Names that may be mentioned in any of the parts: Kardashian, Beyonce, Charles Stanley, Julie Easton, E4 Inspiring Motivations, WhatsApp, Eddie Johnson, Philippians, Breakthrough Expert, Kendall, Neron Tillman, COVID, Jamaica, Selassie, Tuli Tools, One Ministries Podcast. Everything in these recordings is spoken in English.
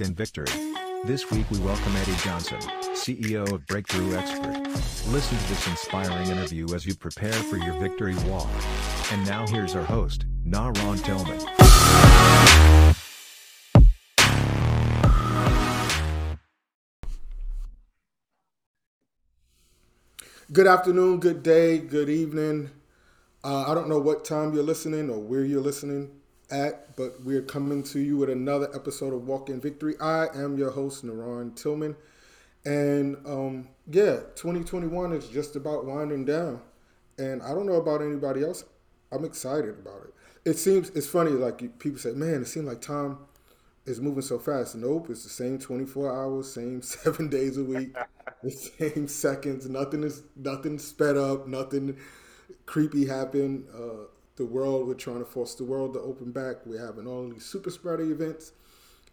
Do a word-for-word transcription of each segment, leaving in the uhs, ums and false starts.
walk in victory. This week we welcome Eddie Johnson, C E O of Breakthrough Expert. Listen to this inspiring interview as you prepare for your victory walk. And now here's our host, Neron Tillman. Good afternoon, good day, good evening. Uh, I don't know what time you're listening or where you're listening at, but we're coming to you with another episode of Walk in Victory. I am your host, Neron Tillman. And um, yeah, twenty twenty-one is just about winding down. And I don't know about anybody else. I'm excited about it. It seems, it's funny, like people say, man, it seems like time is moving so fast. Nope, it's the same twenty-four hours, same seven days a week, the same seconds. Nothing is, nothing sped up, nothing creepy happened. Uh, the world, we're trying to force the world to open back. We're having all these super spreader events.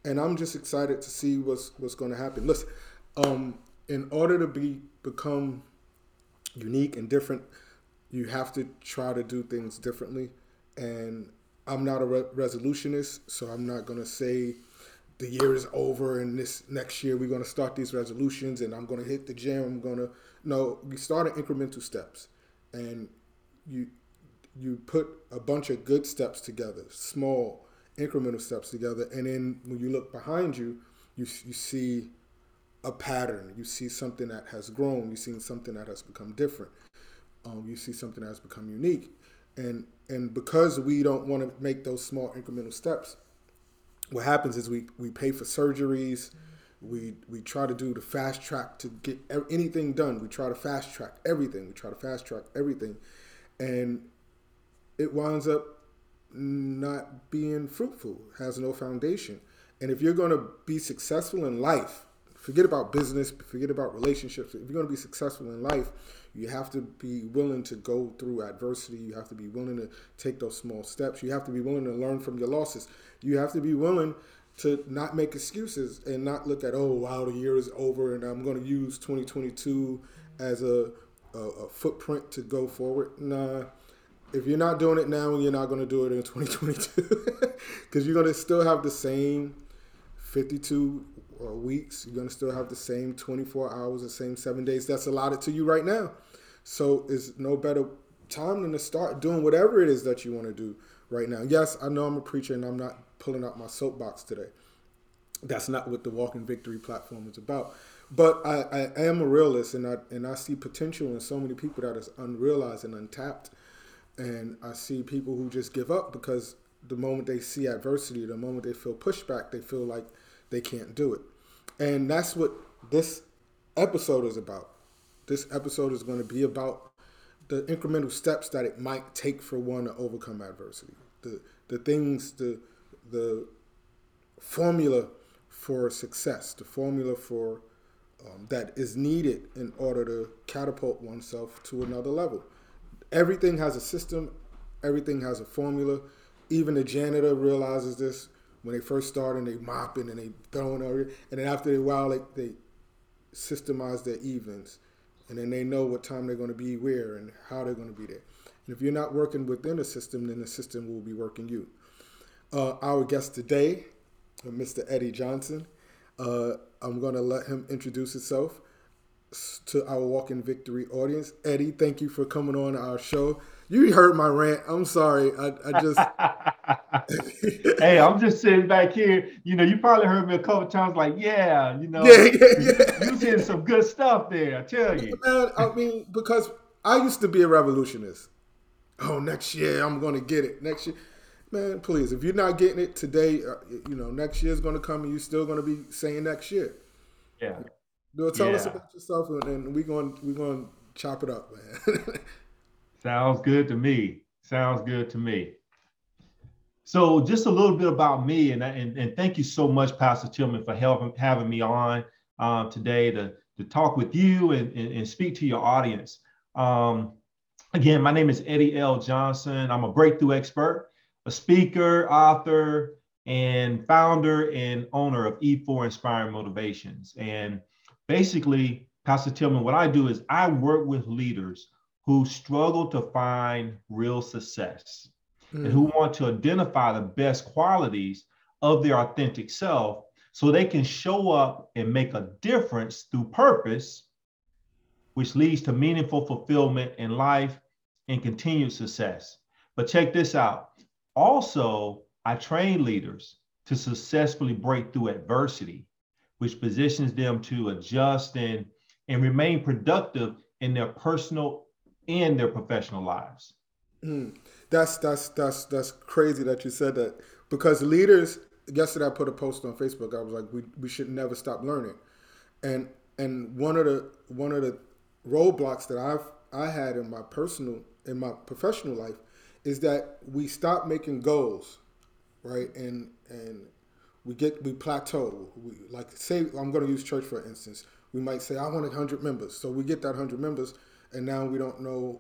And I'm just excited to see what's what's going to happen. Listen, um, in order to be become unique and different, you have to try to do things differently. And I'm not a re- resolutionist, so I'm not going to say the year is over and this next year we're going to start these resolutions and I'm going to hit the gym. I'm going to, no, we start at incremental steps. And you you put a bunch of good steps together, small incremental steps together. And then when you look behind you, you, you see a pattern. You see something that has grown. You see something that has become different. Um, you see something that has become unique. And and because we don't want to make those small incremental steps, what happens is we, we pay for surgeries. We we try to do the fast track to get anything done. We try to fast track everything. We try to fast track everything. And it winds up not being fruitful, has no foundation. And if you're going to be successful in life, forget about business, forget about relationships. If you're going to be successful in life, you have to be willing to go through adversity. You have to be willing to take those small steps. You have to be willing to learn from your losses. You have to be willing to not make excuses and not look at, oh, wow, the year is over and I'm going to use twenty twenty-two as a, a, a footprint to go forward. Nah, if you're not doing it now, you're not going to do it in twenty twenty-two because you're going to still have the same fifty-two weeks. You're going to still have the same twenty-four hours, the same seven days that's allotted to you right now. So it's no better time than to start doing whatever it is that you want to do right now. Yes, I know I'm a preacher and I'm not pulling out my soapbox today. That's not what the Walk in Victory platform is about. But I, I am a realist, and I and I see potential in so many people that is unrealized and untapped. And I see people who just give up because the moment they see adversity, the moment they feel pushback, they feel like they can't do it. And that's what this episode is about. This episode is going to be about the incremental steps that it might take for one to overcome adversity. The the things, the the formula for success, the formula for um, that is needed in order to catapult oneself to another level. Everything has a system. Everything has a formula. Even the janitor realizes this when they first start and they mopping and they throwing over. And then after a while, like, they systemize their evenings. And then they know what time they're going to be where and how they're going to be there. And if you're not working within a system, then the system will be working you. Uh, our guest today, Mister Eddie Johnson. Uh, I'm going to let him introduce himself to our Walk in Victory audience. Eddie, thank you for coming on our show. You heard my rant. I'm sorry. I, I just. Hey, I'm just sitting back here. You know, you probably heard me a couple of times like, yeah, you know, yeah, yeah, yeah. You, you did some good stuff there, I tell you. Man, I mean, because I used to be a revolutionist. Oh, next year, I'm going to get it. Next year. Man, please, if you're not getting it today, you know, next year's going to come and you're still going to be saying next year. Yeah. You know, tell yeah. us about yourself and we're going we're going to chop it up, man. Sounds good to me. Sounds good to me. So just a little bit about me, and and, and thank you so much, Pastor Tillman, for helping, having me on um, today to, to talk with you and, and, and speak to your audience. Um, again, my name is Eddie L. Johnson. I'm a breakthrough expert, a speaker, author, and founder and owner of E four Inspiring Motivations. And basically, Pastor Tillman, what I do is I work with leaders who struggle to find real success mm. and who want to identify the best qualities of their authentic self so they can show up and make a difference through purpose, which leads to meaningful fulfillment in life and continued success. But check this out. Also, I train leaders to successfully break through adversity, which positions them to adjust and, and remain productive in their personal and their professional lives. Mm. That's, that's, that's, that's crazy that you said that, because leaders, yesterday I put a post on Facebook. I was like, we, we should never stop learning. And, and one of the, one of the roadblocks that I've, I had in my personal, in my professional life is that we stop making goals, right? And, and we get, we plateau. We like say, I'm going to use church for instance. We might say, I want a hundred members. So we get that hundred members and now we don't know,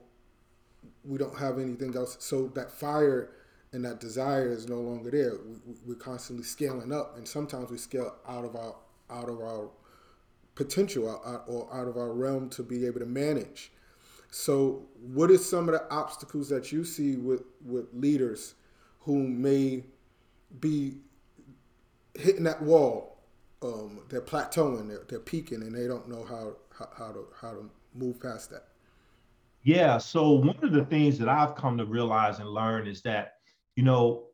we don't have anything else. So that fire and that desire is no longer there. We, we're constantly scaling up, and sometimes we scale out of our out of our potential out, or out of our realm to be able to manage. So what is some of the obstacles that you see with, with leaders who may be hitting that wall? Um, they're plateauing, they're, they're peaking, and they don't know how, how, how to how to move past that. Yeah. So one of the things that I've come to realize and learn is that, you know,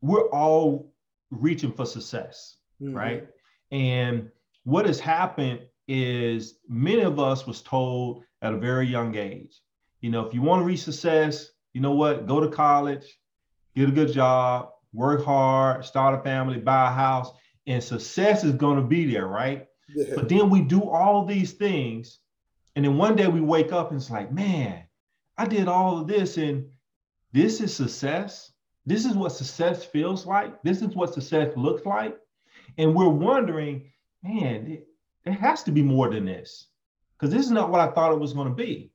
we're all reaching for success, mm-hmm. right? And what has happened is many of us was told at a very young age, you know, if you want to reach success, you know what, go to college, get a good job, work hard, start a family, buy a house, and success is going to be there, right? Yeah. But then we do all these things, and then one day we wake up and it's like, man, I did all of this and this is success. This is what success feels like. This is what success looks like. And we're wondering, man, it, it has to be more than this, because this is not what I thought it was going to be.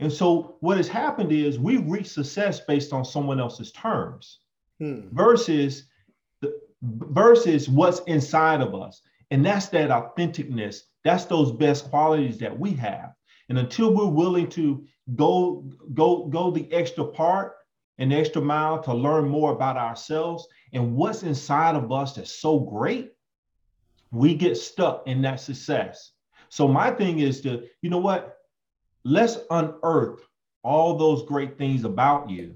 And so what has happened is we've reached success based on someone else's terms hmm. versus the, versus what's inside of us. And that's that authenticness. That's those best qualities that we have. And until we're willing to go, go, go the extra part and the extra mile to learn more about ourselves and what's inside of us that's so great, we get stuck in that success. So my thing is to, you know what, let's unearth all those great things about you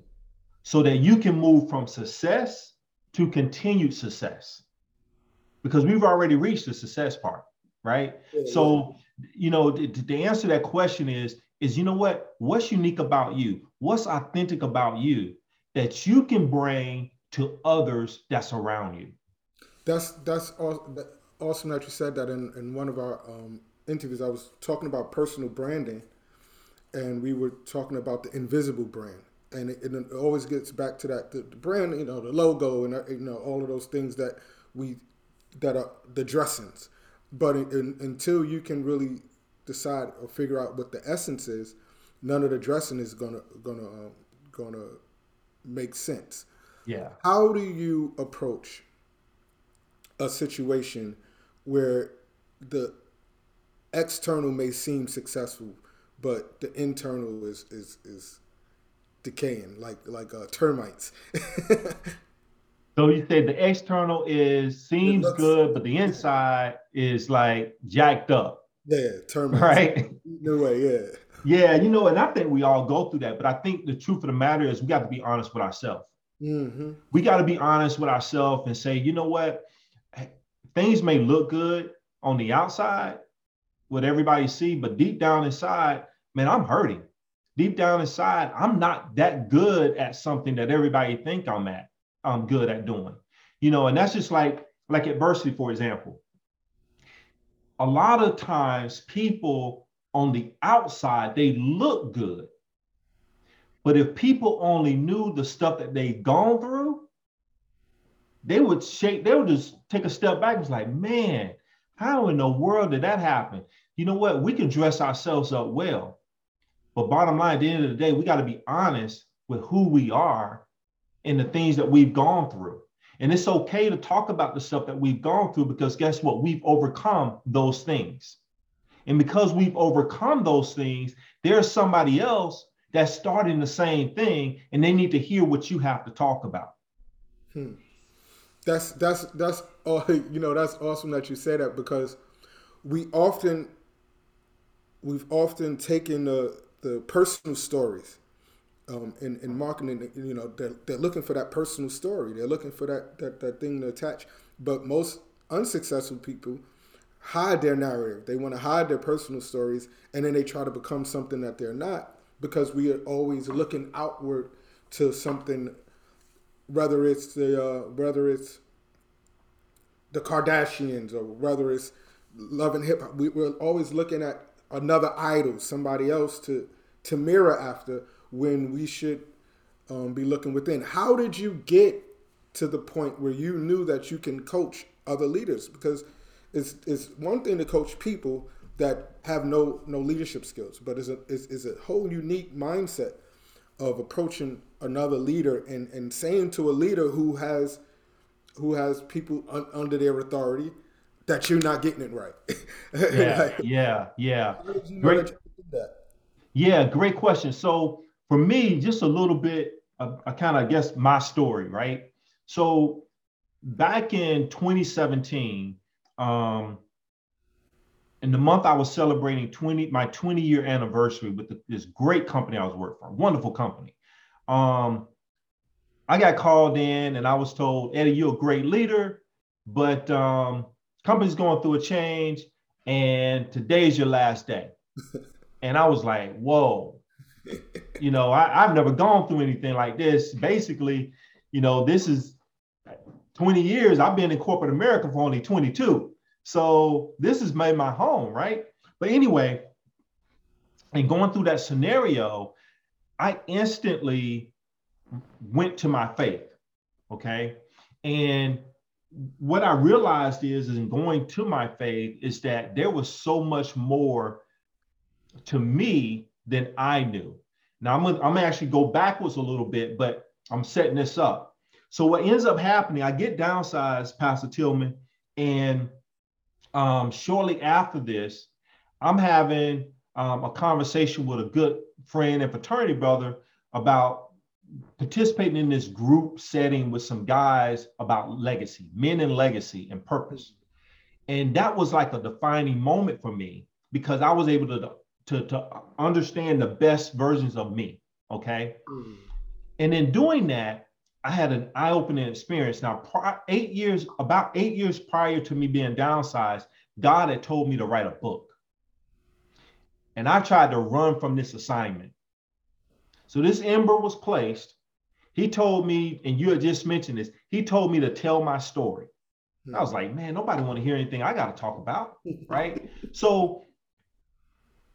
so that you can move from success to continued success, because we've already reached the success part. Right. Yeah, so, yeah. you know, the, the answer to that question is, is, you know what, what's unique about you? What's authentic about you that you can bring to others that's around you? That's that's awesome that you said that. In, in one of our um, interviews, I was talking about personal branding, and we were talking about the invisible brand. And it, and it always gets back to that, the, the brand, you know, the logo and, you know, all of those things that we that are the dressings. But in, in, until you can really decide or figure out what the essence is, none of the dressing is gonna gonna um, gonna make sense. Yeah. How do you approach a situation where the external may seem successful, but the internal is is is decaying, like like uh, termites? So you said the external is seems looks, good, but the inside is like jacked up. Yeah, termites. Right? No way, yeah. Yeah, you know, and I think we all go through that, but I think the truth of the matter is we got to be honest with ourselves. Mm-hmm. We got to be honest with ourselves and say, you know what, things may look good on the outside, what everybody see, but deep down inside, man, I'm hurting. Deep down inside, I'm not that good at something that everybody think I'm at. I'm good at doing, you know, and that's just like, like adversity, for example. A lot of times people on the outside, they look good, but if people only knew the stuff that they've gone through, they would shake, they would just take a step back and be like, man, how in the world did that happen? You know what? We can dress ourselves up well, but bottom line, at the end of the day, we got to be honest with who we are and the things that we've gone through. And it's okay to talk about the stuff that we've gone through, because guess what? We've overcome those things. And because we've overcome those things, there's somebody else that's starting the same thing, and they need to hear what you have to talk about. Hmm. That's that's that's all, you know, that's awesome that you say that, because we often we've often taken the the personal stories um, in in marketing. You know, they're, they're looking for that personal story. They're looking for that, that that thing to attach. But most unsuccessful people hide their narrative. They want to hide their personal stories, and then they try to become something that they're not, because we are always looking outward to something. Whether it's the uh, whether it's the Kardashians, or whether it's Love and Hip Hop, we, we're always looking at another idol, somebody else to to mirror after, when we should um, be looking within. How did you get to the point where you knew that you can coach other leaders? Because it's it's one thing to coach people that have no no leadership skills, but it's a it's, it's a whole unique mindset of approaching another leader and, and saying to a leader who has who has people un, under their authority that you're not getting it right. Yeah, like, yeah, yeah. How did you know great, that you did that? Yeah, great question. So for me, just a little bit, of, I kind of guess my story, right? So back in twenty seventeen, um, in the month I was celebrating twenty my twenty year anniversary with the, this great company I was working for, wonderful company. Um, I got called in and I was told, Eddie, you're a great leader, but um, company's going through a change and today's your last day. And I was like, whoa, you know, I, I've never gone through anything like this. Basically, you know, this is twenty years. I've been in corporate America for only twenty-two. So this has made my home, right? But anyway, and going through that scenario, I instantly went to my faith, okay? And what I realized is, in going to my faith, is that there was so much more to me than I knew. Now, I'm gonna, I'm gonna actually go backwards a little bit, but I'm setting this up. So what ends up happening, I get downsized, Pastor Tillman, and um, shortly after this, I'm having um, a conversation with a good friend and fraternity brother about participating in this group setting with some guys about legacy, men and legacy and purpose. And that was like a defining moment for me, because I was able to, to, to understand the best versions of me, okay? Mm. And in doing that, I had an eye-opening experience. Now, prior, eight years, about eight years prior to me being downsized, God had told me to write a book. And I tried to run from this assignment. So this ember was placed. He told me, and you had just mentioned this, he told me to tell my story. Mm-hmm. I was like, man, nobody want to hear anything I got to talk about, right? So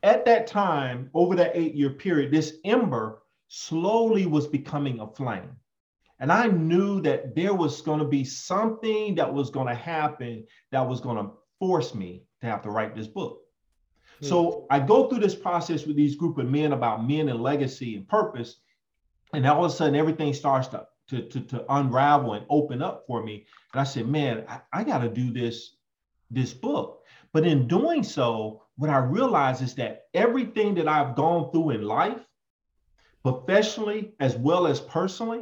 at that time, over that eight-year period, this ember slowly was becoming a flame. And I knew that there was going to be something that was going to happen that was going to force me to have to write this book. So I go through this process with these group of men about men and legacy and purpose. And all of a sudden, everything starts to, to, to, to unravel and open up for me. And I said, man, I, I got to do this, this book. But in doing so, what I realized is that everything that I've gone through in life, professionally, as well as personally,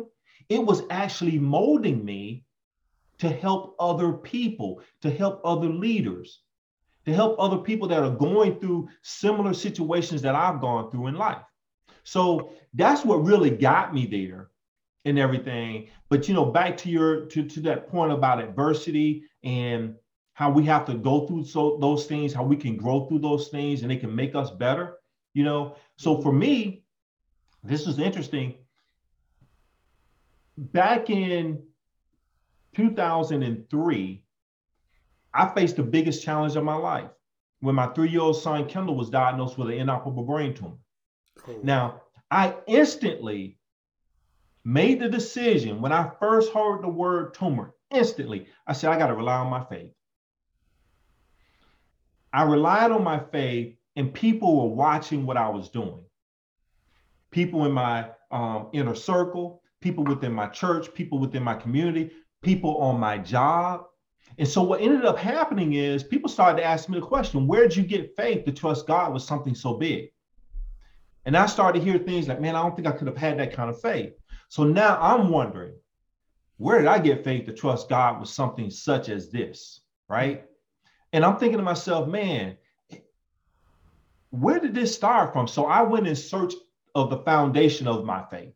it was actually molding me to help other people, to help other leaders, to help other people that are going through similar situations that I've gone through in life. So that's what really got me there and everything. But, you know, back to your to, to that point about adversity and how we have to go through so, those things, how we can grow through those things and they can make us better, you know. So for me, this is interesting. Back in two thousand three, I faced the biggest challenge of my life when my three-year-old son, Kendall, was diagnosed with an inoperable brain tumor. Cool. Now, I instantly made the decision when I first heard the word tumor, instantly, I said, I got to rely on my faith. I relied on my faith, and people were watching what I was doing. People in my um, inner circle, people within my church, people within my community, people on my job. And so what ended up happening is people started to ask me the question, where'd you get faith to trust God with something so big? And I started to hear things like, man, I don't think I could have had that kind of faith. So now I'm wondering, where did I get faith to trust God with something such as this, right? And I'm thinking to myself, man, where did this start from? So I went in search of the foundation of my faith.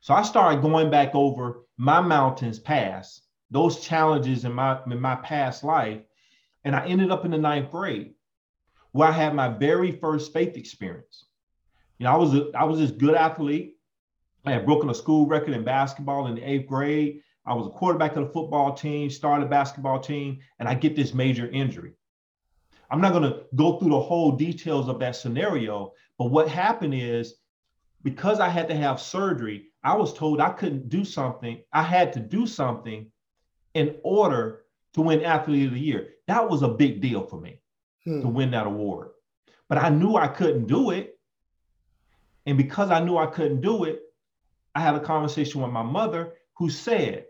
So I started going back over my mountains past, those challenges in my, in my past life. And I ended up in the ninth grade where I had my very first faith experience. You know, I was a, I was this good athlete. I had broken a school record in basketball in the eighth grade. I was a quarterback of the football team, started a basketball team, and I get this major injury. I'm not going to go through the whole details of that scenario, but what happened is because I had to have surgery, I was told I couldn't do something. I had to do something in order to win Athlete of the Year. That was a big deal for me hmm. to win that award, but I knew I couldn't do it. And because I knew I couldn't do it, I had a conversation with my mother who said,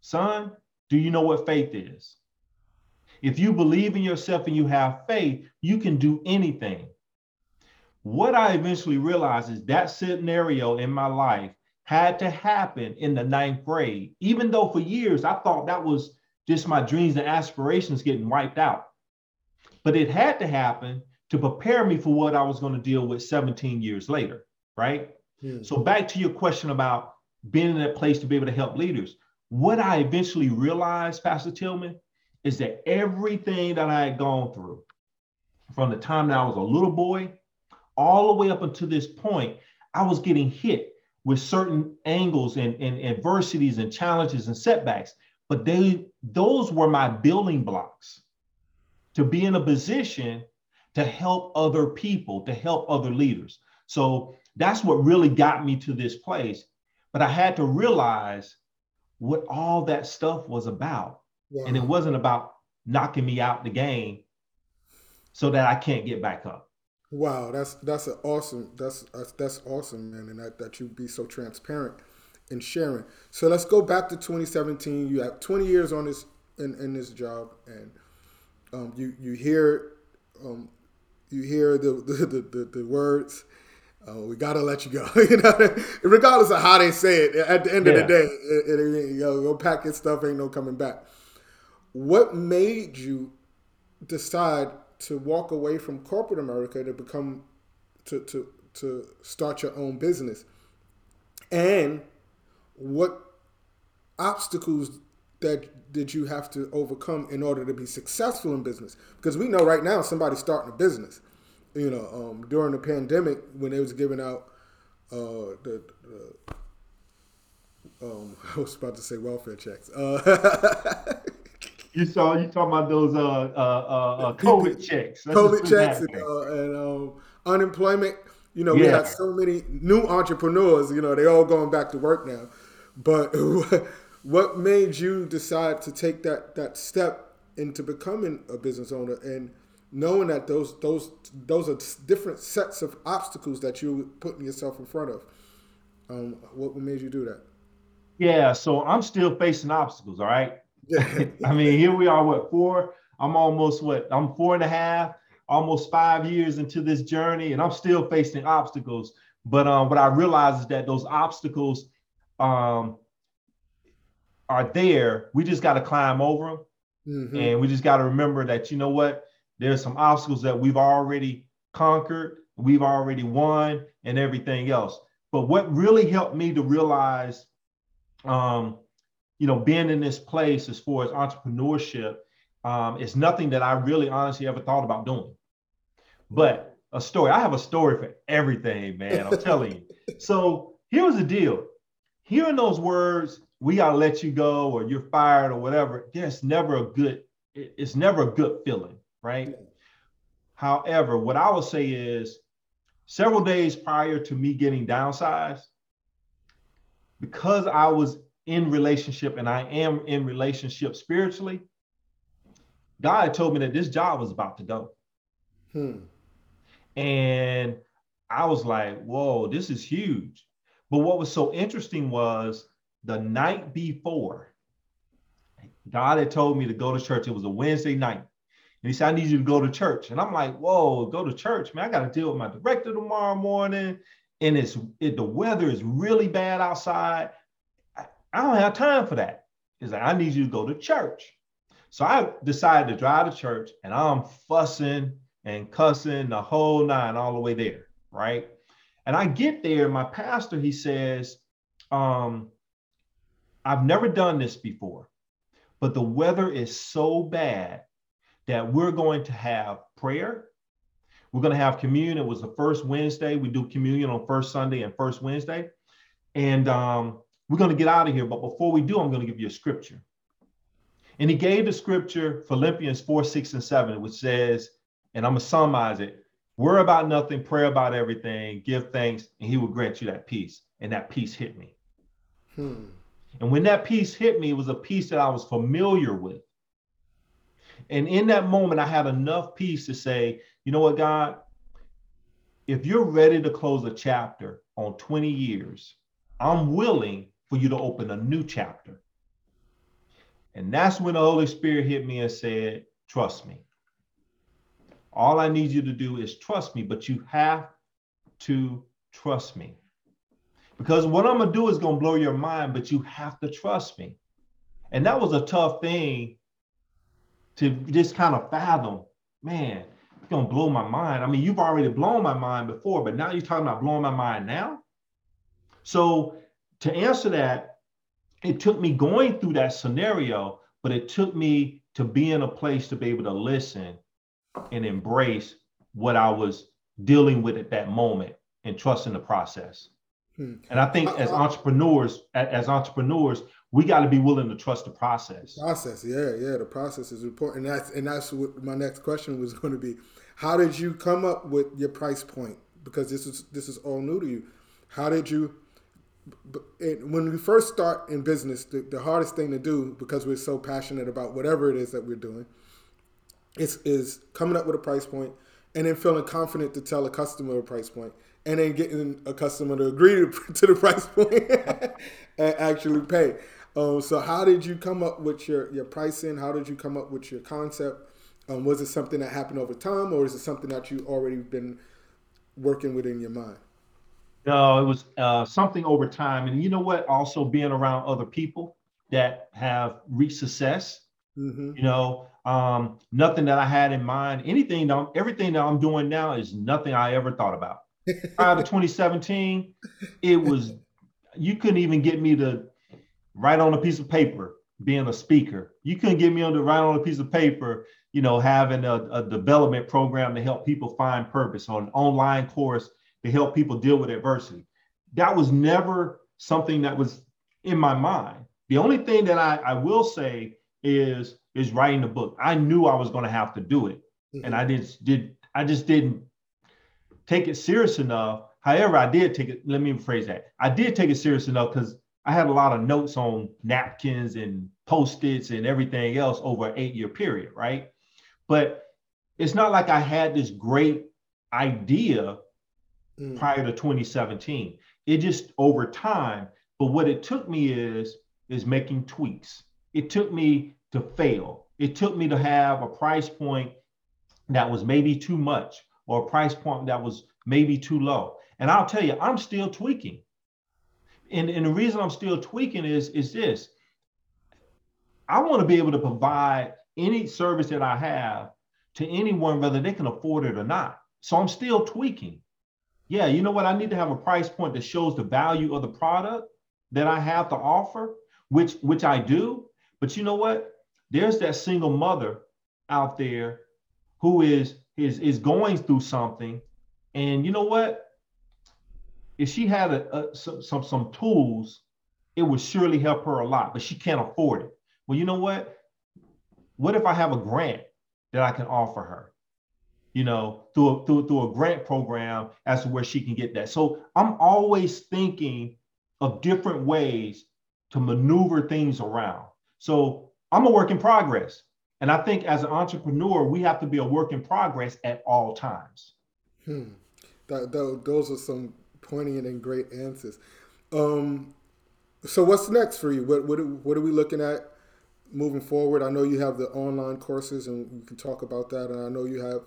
son, do you know what faith is? If you believe in yourself and you have faith, you can do anything. What I eventually realized is that scenario in my life had to happen in the ninth grade, even though for years I thought that was just my dreams and aspirations getting wiped out. But it had to happen to prepare me for what I was going to deal with seventeen years later, right? Yeah. So back to your question about being in that place to be able to help leaders. What I eventually realized, Pastor Tillman, is that everything that I had gone through from the time that I was a little boy all the way up until this point, I was getting hit with certain angles and, and adversities and challenges and setbacks. But they, those were my building blocks to be in a position to help other people, to help other leaders. So that's what really got me to this place. But I had to realize what all that stuff was about. Yeah. And it wasn't about knocking me out the game so that I can't get back up. Wow, that's that's an awesome, that's that's awesome, man, and that, that you be so transparent in sharing. So let's go back to twenty seventeen. You have twenty years on this in, in this job, and um, you you hear um, you hear the the the, the words. Uh, we gotta let you go, you know. Regardless of how they say it, at the end yeah. of the day, it, it, it, you know, go pack your stuff. Ain't no coming back. What made you decide to walk away from corporate America to become, to, to, to start your own business? And what obstacles that did you have to overcome in order to be successful in business? Because we know right now somebody's starting a business, you know, um, during the pandemic when they was giving out uh, the, uh, um, I was about to say welfare checks. Uh, You saw you talking about those uh, uh, uh, COVID checks, That's COVID checks, and, uh, and um, unemployment. You know, yeah. we have so many new entrepreneurs. You know, they all going back to work now. But what made you decide to take that that step into becoming a business owner and knowing that those those those are different sets of obstacles that you're putting yourself in front of? Um, what made you do that? Yeah, so I'm still facing obstacles. All right. I mean, here we are, what, four? I'm almost, what, I'm four and a half, almost five years into this journey, and I'm still facing obstacles. But um, what I realize is that those obstacles um, are there. We just got to climb over them. Mm-hmm. And we just got to remember that, you know what, there's some obstacles that we've already conquered, we've already won, and everything else. But what really helped me to realize um, you know, being in this place as far as entrepreneurship um, is nothing that I really honestly ever thought about doing. But a story, I have a story for everything, man, I'm telling you. So here's the deal. Hearing those words, we gotta let you go or you're fired or whatever, there's never a good, it's never a good feeling, right? Yeah. However, what I will say is several days prior to me getting downsized, because I was in relationship and I am in relationship spiritually, God told me that this job was about to go. Hmm. And I was like, whoa, this is huge. But what was so interesting was the night before, God had told me to go to church. It was a Wednesday night. And he said, I need you to go to church. And I'm like, whoa, go to church, man. I got to deal with my director tomorrow morning. And it's it, the weather is really bad outside. I don't have time for that. He's like, I need you to go to church. So I decided to drive to church, and I'm fussing and cussing the whole nine all the way there, right? And I get there, my pastor, he says, um, I've never done this before, but the weather is so bad that we're going to have prayer. We're going to have communion. It was the first Wednesday. We do communion on first Sunday and first Wednesday. And um, we're going to get out of here. But before we do, I'm going to give you a scripture. And he gave the scripture, Philippians four, six, and seven, which says, and I'm going to summarize it, worry about nothing, pray about everything, give thanks, and he will grant you that peace. And that peace hit me. Hmm. And when that peace hit me, it was a peace that I was familiar with. And in that moment, I had enough peace to say, you know what, God, if you're ready to close a chapter on twenty years, I'm willing for you to open a new chapter. And that's when the Holy Spirit hit me and said, trust me. All I need you to do is trust me, but you have to trust me. Because what I'm going to do is going to blow your mind, but you have to trust me. And that was a tough thing to just kind of fathom. Man, it's going to blow my mind. I mean, you've already blown my mind before, but now you're talking about blowing my mind now? So to answer that, it took me going through that scenario, but it took me to be in a place to be able to listen and embrace what I was dealing with at that moment and trust in the process. Hmm. And I think I, as I, entrepreneurs, as entrepreneurs, we got to be willing to trust the process. Process, yeah, yeah. The process is important. And that's, and that's what my next question was going to be. How did you come up with your price point? Because this is this is all new to you. How did you? And when we first start in business, the, the hardest thing to do, because we're so passionate about whatever it is that we're doing, is, is coming up with a price point and then feeling confident to tell a customer a price point and then getting a customer to agree to, to the price point and actually pay. Um, so how did you come up with your, your pricing? How did you come up with your concept? Um, was it something that happened over time, or is it something that you already been working with in your mind? No, it was uh, something over time. And you know what? Also being around other people that have reached success, mm-hmm. you know, um, nothing that I had in mind, anything, that I'm, everything that I'm doing now is nothing I ever thought about. Prior to twenty seventeen, it was, you couldn't even get me to write on a piece of paper, being a speaker. You couldn't get me on to write on a piece of paper, you know, having a, a development program to help people find purpose, or an online course to help people deal with adversity. That was never something that was in my mind. The only thing that I, I will say is, is writing a book. I knew I was going to have to do it. Mm-hmm. And I just did, I just didn't take it serious enough. However, I did take it, let me rephrase that. I did take it serious enough because I had a lot of notes on napkins and Post-its and everything else over an eight year period, right? But it's not like I had this great idea prior to twenty seventeen. It just over time. But what it took me is, is making tweaks. It took me to fail. It took me to have a price point that was maybe too much, or a price point that was maybe too low. And I'll tell you, I'm still tweaking. And, and the reason I'm still tweaking is, is this. I want to be able to provide any service that I have to anyone, whether they can afford it or not. So I'm still tweaking. Yeah, you know what? I need to have a price point that shows the value of the product that I have to offer, which which I do. But you know what? There's that single mother out there who is is is going through something, and you know what? If she had a, a, some, some some tools, it would surely help her a lot. But she can't afford it. Well, you know what? What if I have a grant that I can offer her? You know, through a, through, through a grant program as to where she can get that. So I'm always thinking of different ways to maneuver things around. So I'm a work in progress. And I think as an entrepreneur, we have to be a work in progress at all times. Hmm. That, that, those are some poignant and great answers. Um, so what's next for you? What, what, what are we looking at moving forward? I know you have the online courses, and we can talk about that. And I know you have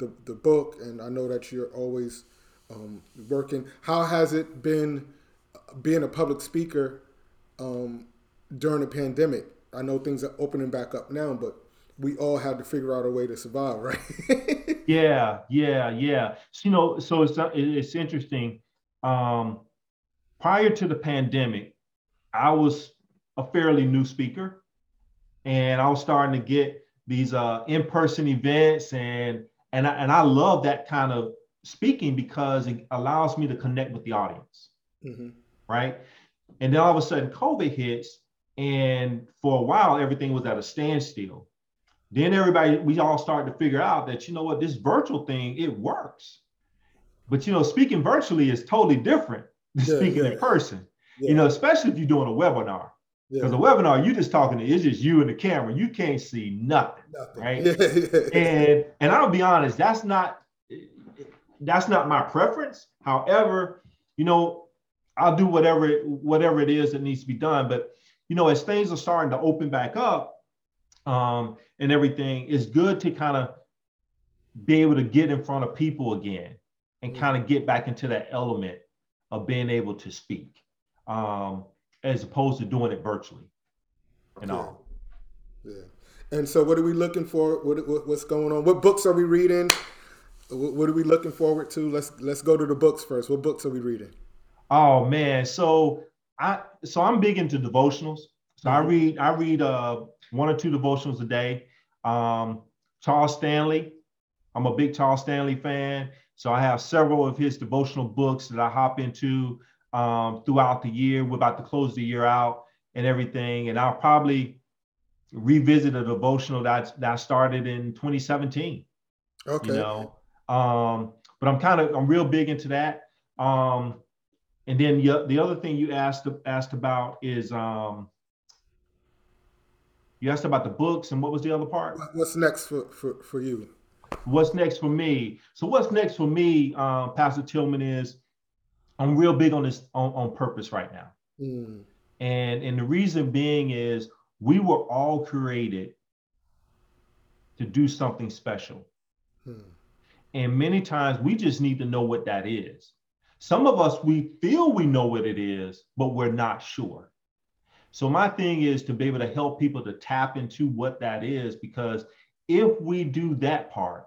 The, the book, and I know that you're always um, working. How has it been being a public speaker um, during the pandemic. I know things are opening back up now, but we all had to figure out a way to survive, right? yeah, yeah, yeah. So, you know, so it's it's interesting. Um, prior to the pandemic, I was a fairly new speaker, and I was starting to get these uh, in-person events, and and I, and I love that kind of speaking because it allows me to connect with the audience, mm-hmm. right? And then all of a sudden, COVID hits. And for a while, everything was at a standstill. Then everybody, we all started to figure out that, you know what, this virtual thing, it works. But, you know, speaking virtually is totally different than yeah, speaking yeah. in person, yeah. you know, especially if you're doing a webinar. Because yeah. a webinar, you're just talking to, it's just you and the camera. You can't see nothing, nothing. right? and and I'll be honest, that's not, that's not my preference. However, you know, I'll do whatever it, whatever it is that needs to be done. But you know, as things are starting to open back up um, and everything, it's good to kind of be able to get in front of people again and kind of get back into that element of being able to speak um, as opposed to doing it virtually and yeah. all. Yeah. And so what are we looking for? What, what's going on? What books are we reading? What are we looking forward to? Let's let's go to the books first. What books are we reading? Oh, man. So I, so I'm big into devotionals. So mm-hmm. I read I read uh, one or two devotionals a day. Um, Charles Stanley, I'm a big Charles Stanley fan. So I have several of his devotional books that I hop into um, throughout the year. We're about to close the year out and everything. And I'll probably revisit a devotional that, that I started in twenty seventeen. Okay. You know? um, but I'm kind of, I'm real big into that. Um, And then the, the other thing you asked asked about is um, you asked about the books, and what was the other part? What's next for, for, for you? What's next for me? So what's next for me, um, Pastor Tillman, is I'm real big on this on, on purpose right now. Mm. And and the reason being is we were all created to do something special. Mm. And many times we just need to know what that is. Some of us, we feel we know what it is, but we're not sure. So my thing is to be able to help people to tap into what that is, because if we do that part,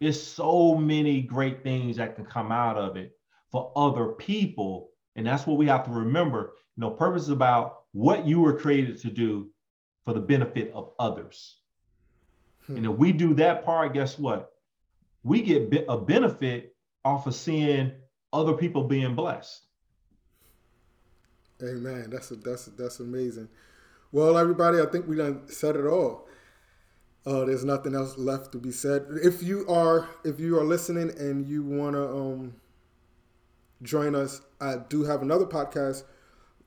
there's so many great things that can come out of it for other people. And that's what we have to remember. You know, purpose is about what you were created to do for the benefit of others. Hmm. And if we do that part, guess what? We get a benefit off of seeing other people being blessed. Amen. That's a, that's a, that's amazing. Well, everybody, I think we done said it all. Uh, there's nothing else left to be said. If you are if you are listening and you wanna um, join us, I do have another podcast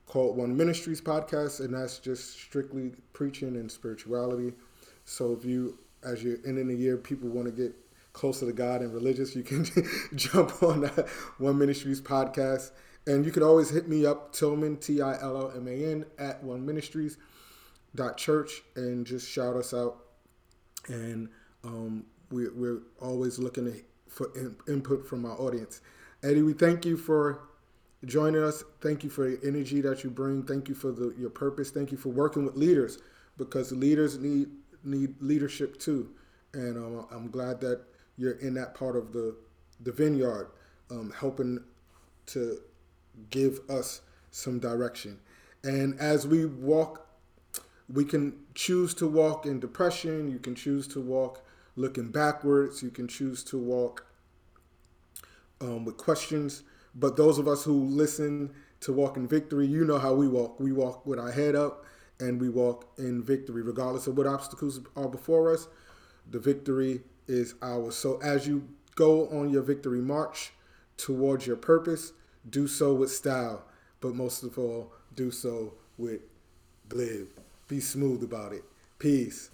called One Ministries Podcast, and that's just strictly preaching and spirituality. So if you, as you're ending the year, people want to get closer to God and religious, you can jump on that One Ministries Podcast. And you can always hit me up, Tillman, T I L L M A N, at one ministries dot church, and just shout us out. And um, we, we're always looking for in, input from our audience. Eddie, we thank you for joining us. Thank you for the energy that you bring. Thank you for the, your purpose. Thank you for working with leaders, because leaders need, need leadership too. And um, I'm glad that you're in that part of the, the vineyard, um, helping to give us some direction. And as we walk, we can choose to walk in depression. You can choose to walk looking backwards. You can choose to walk um, with questions. But those of us who listen to Walk in Victory, you know how we walk. We walk with our head up, and we walk in victory, regardless of what obstacles are before us. The victory is ours. So as you go on your victory march towards your purpose, do so with style, but most of all, do so with live. Be smooth about it. Peace.